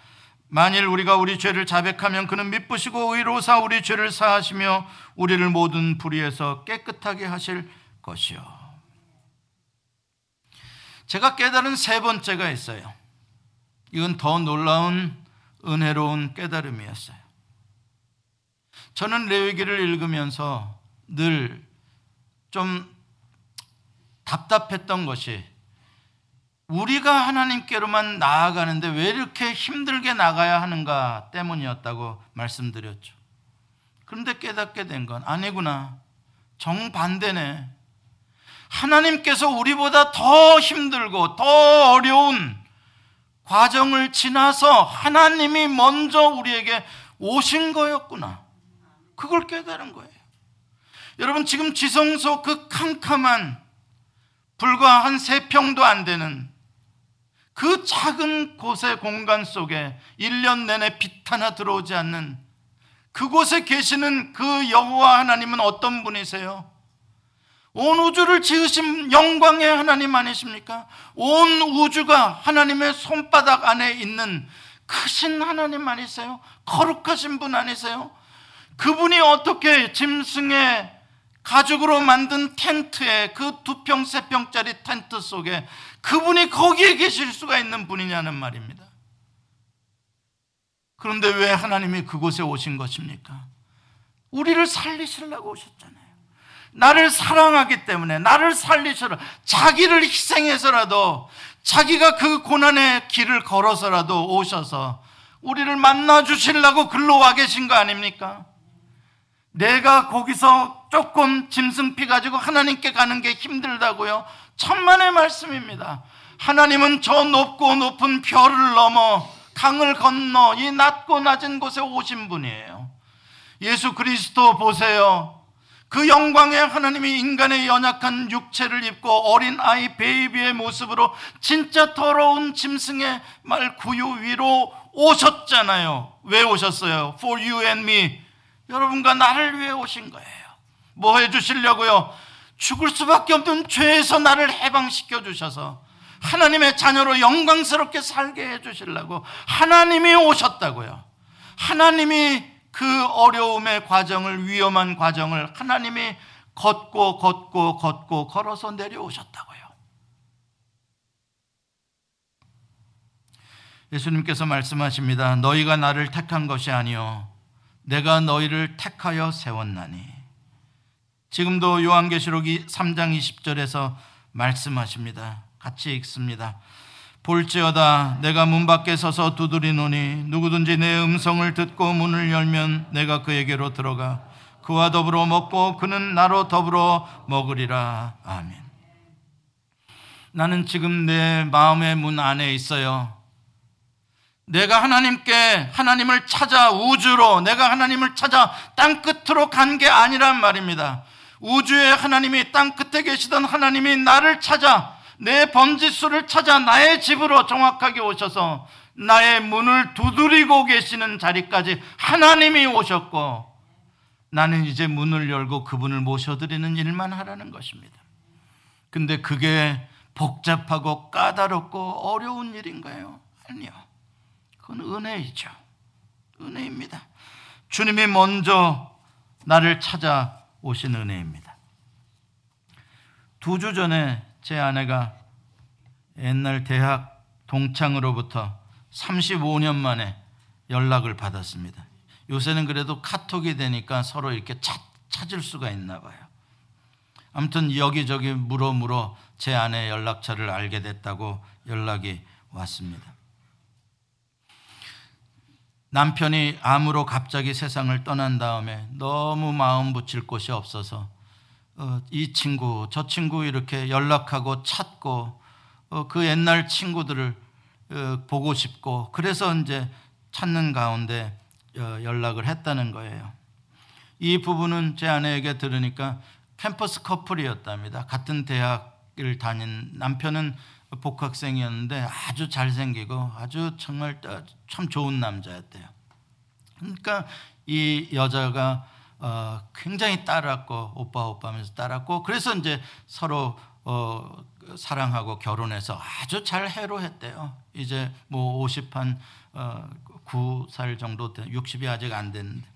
만일 우리가 우리 죄를 자백하면 그는 미쁘시고 의로우사 우리 죄를 사하시며 우리를 모든 불의에서 깨끗하게 하실 것이요. 제가 깨달은 세 번째가 있어요. 이건 더 놀라운 은혜로운 깨달음이었어요. 저는 레위기를 읽으면서 늘 좀 답답했던 것이, 우리가 하나님께로만 나아가는데 왜 이렇게 힘들게 나가야 하는가 때문이었다고 말씀드렸죠. 그런데 깨닫게 된 건 아니구나, 정반대네. 하나님께서 우리보다 더 힘들고 더 어려운 과정을 지나서 하나님이 먼저 우리에게 오신 거였구나. 그걸 깨달은 거예요. 여러분, 지금 지성소 그 캄캄한, 불과 한 3평도 안 되는 그 작은 곳의 공간 속에 1년 내내 빛 하나 들어오지 않는 그곳에 계시는 그 여호와 하나님은 어떤 분이세요? 온 우주를 지으신 영광의 하나님 아니십니까? 온 우주가 하나님의 손바닥 안에 있는 크신 하나님 아니세요? 거룩하신 분 아니세요? 그분이 어떻게 짐승의 가죽으로 만든 텐트에, 그 2평, 3평짜리 텐트 속에 그분이 거기에 계실 수가 있는 분이냐는 말입니다. 그런데 왜 하나님이 그곳에 오신 것입니까? 우리를 살리시려고 오셨잖아요. 나를 사랑하기 때문에, 나를 살리시려, 자기를 희생해서라도, 자기가 그 고난의 길을 걸어서라도 오셔서 우리를 만나 주시려고 글로 와 계신 거 아닙니까? 내가 거기서 조금 짐승피 가지고 하나님께 가는 게 힘들다고요? 천만의 말씀입니다. 하나님은 저 높고 높은 별을 넘어 강을 건너 이 낮고 낮은 곳에 오신 분이에요. 예수 그리스도 보세요. 그 영광의 하나님이 인간의 연약한 육체를 입고 어린아이 베이비의 모습으로 진짜 더러운 짐승의 말 구유 위로 오셨잖아요. 왜 오셨어요? For you and me. 여러분과 나를 위해 오신 거예요. 뭐 해주시려고요? 죽을 수밖에 없는 죄에서 나를 해방시켜 주셔서 하나님의 자녀로 영광스럽게 살게 해주시려고 하나님이 오셨다고요. 하나님이 그 어려움의 과정을, 위험한 과정을 하나님이 걷고 걸어서 내려오셨다고요. 예수님께서 말씀하십니다. 너희가 나를 택한 것이 아니요, 내가 너희를 택하여 세웠나니. 지금도 요한계시록 3장 20절에서 말씀하십니다. 같이 읽습니다. 볼지어다 내가 문 밖에 서서 두드리노니 누구든지 내 음성을 듣고 문을 열면 내가 그에게로 들어가 그와 더불어 먹고 그는 나로 더불어 먹으리라. 아멘. 나는 지금 내 마음의 문 안에 있어요. 내가 하나님께, 하나님을 찾아 우주로, 내가 하나님을 찾아 땅끝으로 간 게 아니란 말입니다. 우주의 하나님이, 땅끝에 계시던 하나님이 나를 찾아, 내 번지수를 찾아 나의 집으로 정확하게 오셔서 나의 문을 두드리고 계시는 자리까지 하나님이 오셨고, 나는 이제 문을 열고 그분을 모셔드리는 일만 하라는 것입니다. 근데 그게 복잡하고 까다롭고 어려운 일인가요? 아니요. 그건 은혜이죠. 은혜입니다. 주님이 먼저 나를 찾아오신 은혜입니다. 2주 전에 제 아내가 옛날 대학 동창으로부터 35년 만에 연락을 받았습니다. 요새는 그래도 카톡이 되니까 서로 이렇게 찾을 수가 있나 봐요. 아무튼 여기저기 물어 제 아내의 연락처를 알게 됐다고 연락이 왔습니다. 남편이 암으로 갑자기 세상을 떠난 다음에 너무 마음 붙일 곳이 없어서 이 친구 저 친구 이렇게 연락하고 찾고 그 옛날 친구들을 보고 싶고, 그래서 이제 찾는 가운데 연락을 했다는 거예요. 이 부분은 제 아내에게 들으니까 캠퍼스 커플이었답니다. 같은 대학을 다닌, 남편은 복학생이었는데 아주 잘생기고 아주 정말 참 좋은 남자였대요. 그러니까 이 여자가 굉장히 따랐고, 오빠 하면서 따랐고, 그래서 이제 서로 사랑하고 결혼해서 아주 잘 해로했대요. 이제 뭐 50한 9살 정도, 60이 아직 안 됐는데.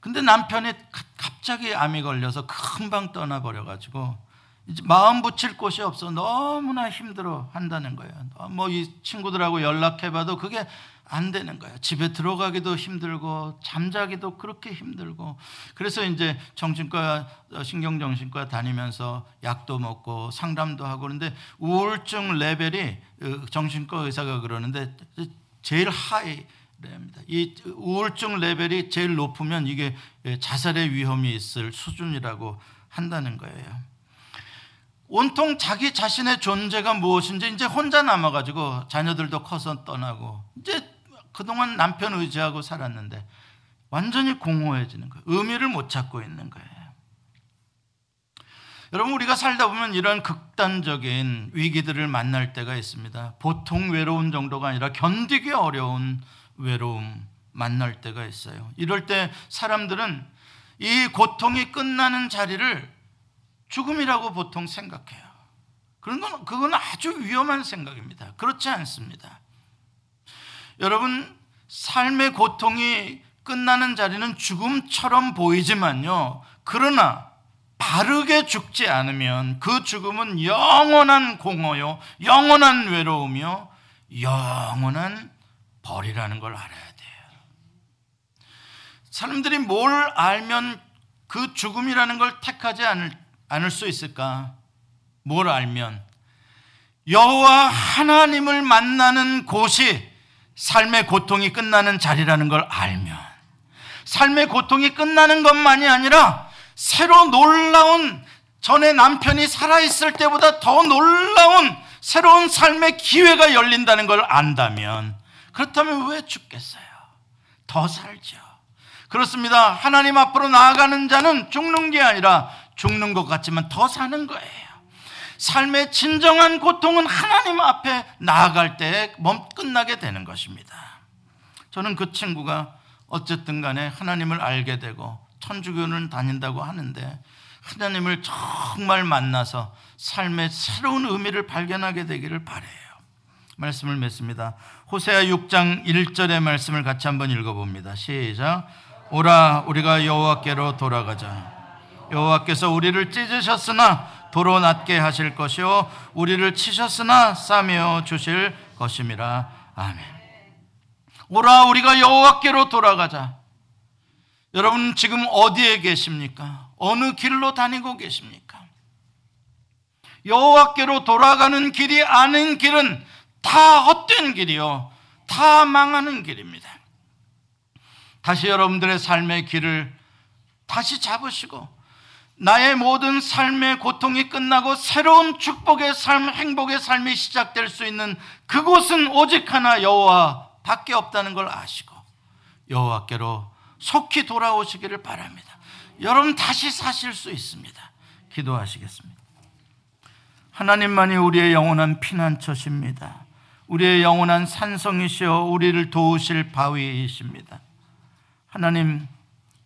근데 남편이 갑자기 암이 걸려서 금방 떠나버려가지고 이제 마음 붙일 곳이 없어 너무나 힘들어 한다는 거예요. 뭐 이 친구들하고 연락해봐도 그게 안 되는 거예요. 집에 들어가기도 힘들고 잠자기도 그렇게 힘들고. 그래서 이제 정신과, 신경정신과 다니면서 약도 먹고 상담도 하고 그런데 우울증 레벨이 정신과 의사가 그러는데 제일 하이 레벨입니다. 이 우울증 레벨이 제일 높으면 이게 자살의 위험이 있을 수준이라고 한다는 거예요. 온통 자기 자신의 존재가 무엇인지 이제 혼자 남아가지고 자녀들도 커서 떠나고 이제 그동안 남편 의지하고 살았는데 완전히 공허해지는 거예요. 의미를 못 찾고 있는 거예요. 여러분, 우리가 살다 보면 이런 극단적인 위기들을 만날 때가 있습니다. 보통 외로운 정도가 아니라 견디기 어려운 외로움 만날 때가 있어요. 이럴 때 사람들은 이 고통이 끝나는 자리를 죽음이라고 보통 생각해요. 그건 아주 위험한 생각입니다. 그렇지 않습니다. 여러분, 삶의 고통이 끝나는 자리는 죽음처럼 보이지만요, 그러나 바르게 죽지 않으면 그 죽음은 영원한 공허요, 영원한 외로움이요, 영원한 벌이라는 걸 알아야 돼요. 사람들이 뭘 알면 그 죽음이라는 걸 택하지 않을 수 있을까? 뭘 알면? 여호와 하나님을 만나는 곳이 삶의 고통이 끝나는 자리라는 걸 알면, 삶의 고통이 끝나는 것만이 아니라 새로 놀라운, 전에 남편이 살아있을 때보다 더 놀라운 새로운 삶의 기회가 열린다는 걸 안다면, 그렇다면 왜 죽겠어요? 더 살죠. 그렇습니다. 하나님 앞으로 나아가는 자는 죽는 게 아니라 죽는 것 같지만 더 사는 거예요. 삶의 진정한 고통은 하나님 앞에 나아갈 때 끝나게 되는 것입니다. 저는 그 친구가 어쨌든 간에 하나님을 알게 되고 천주교는 다닌다고 하는데 하나님을 정말 만나서 삶의 새로운 의미를 발견하게 되기를 바라요. 말씀을 맺습니다. 호세아 6장 1절의 말씀을 같이 한번 읽어봅니다. 시작. 오라, 우리가 여호와께로 돌아가자. 여호와께서 우리를 찢으셨으나 도로 낫게 하실 것이요, 우리를 치셨으나 싸매어 주실 것임이라. 아멘. 오라, 우리가 여호와께로 돌아가자. 여러분, 지금 어디에 계십니까? 어느 길로 다니고 계십니까? 여호와께로 돌아가는 길이 아닌 길은 다 헛된 길이요, 다 망하는 길입니다. 다시 여러분들의 삶의 길을 다시 잡으시고, 나의 모든 삶의 고통이 끝나고 새로운 축복의 삶, 행복의 삶이 시작될 수 있는 그곳은 오직 하나 여호와 밖에 없다는 걸 아시고 여호와께로 속히 돌아오시기를 바랍니다. 여러분, 다시 사실 수 있습니다. 기도하시겠습니다. 하나님만이 우리의 영원한 피난처십니다. 우리의 영원한 산성이시여 우리를 도우실 바위이십니다. 하나님,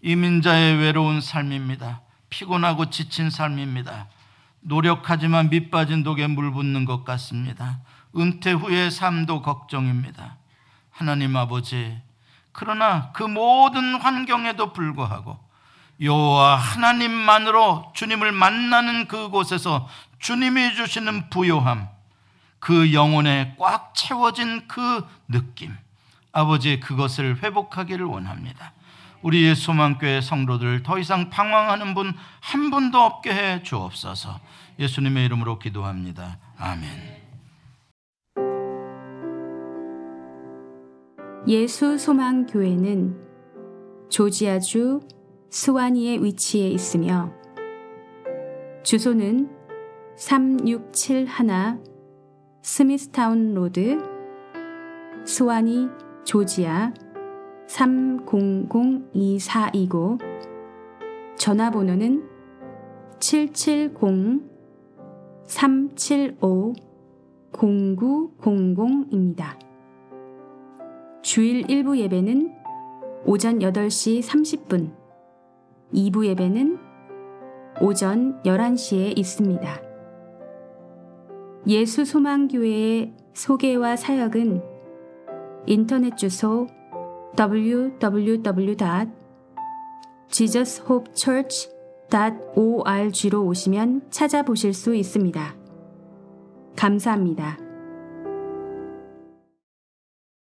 이민자의 외로운 삶입니다. 피곤하고 지친 삶입니다. 노력하지만 밑빠진 독에 물 붓는 것 같습니다. 은퇴 후의 삶도 걱정입니다. 하나님 아버지, 그러나 그 모든 환경에도 불구하고 여호와 하나님만으로 주님을 만나는 그곳에서 주님이 주시는 부요함, 그 영혼에 꽉 채워진 그 느낌, 아버지, 그것을 회복하기를 원합니다. 우리 예수소망교회 성도들 더 이상 방황하는 분 한 분도 없게 해 주옵소서. 예수님의 이름으로 기도합니다. 아멘. 예수소망교회는 조지아주 스완이에 위치해 있으며 주소는 3671 스미스타운 로드, 스완이, 조지아 30024이고 전화번호는 770-375-0900입니다. 주일 1부 예배는 오전 8시 30분, 2부 예배는 오전 11시에 있습니다. 예수소망교회의 소개와 사역은 인터넷 주소 www.jesushopechurch.org로 오시면 찾아보실 수 있습니다. 감사합니다.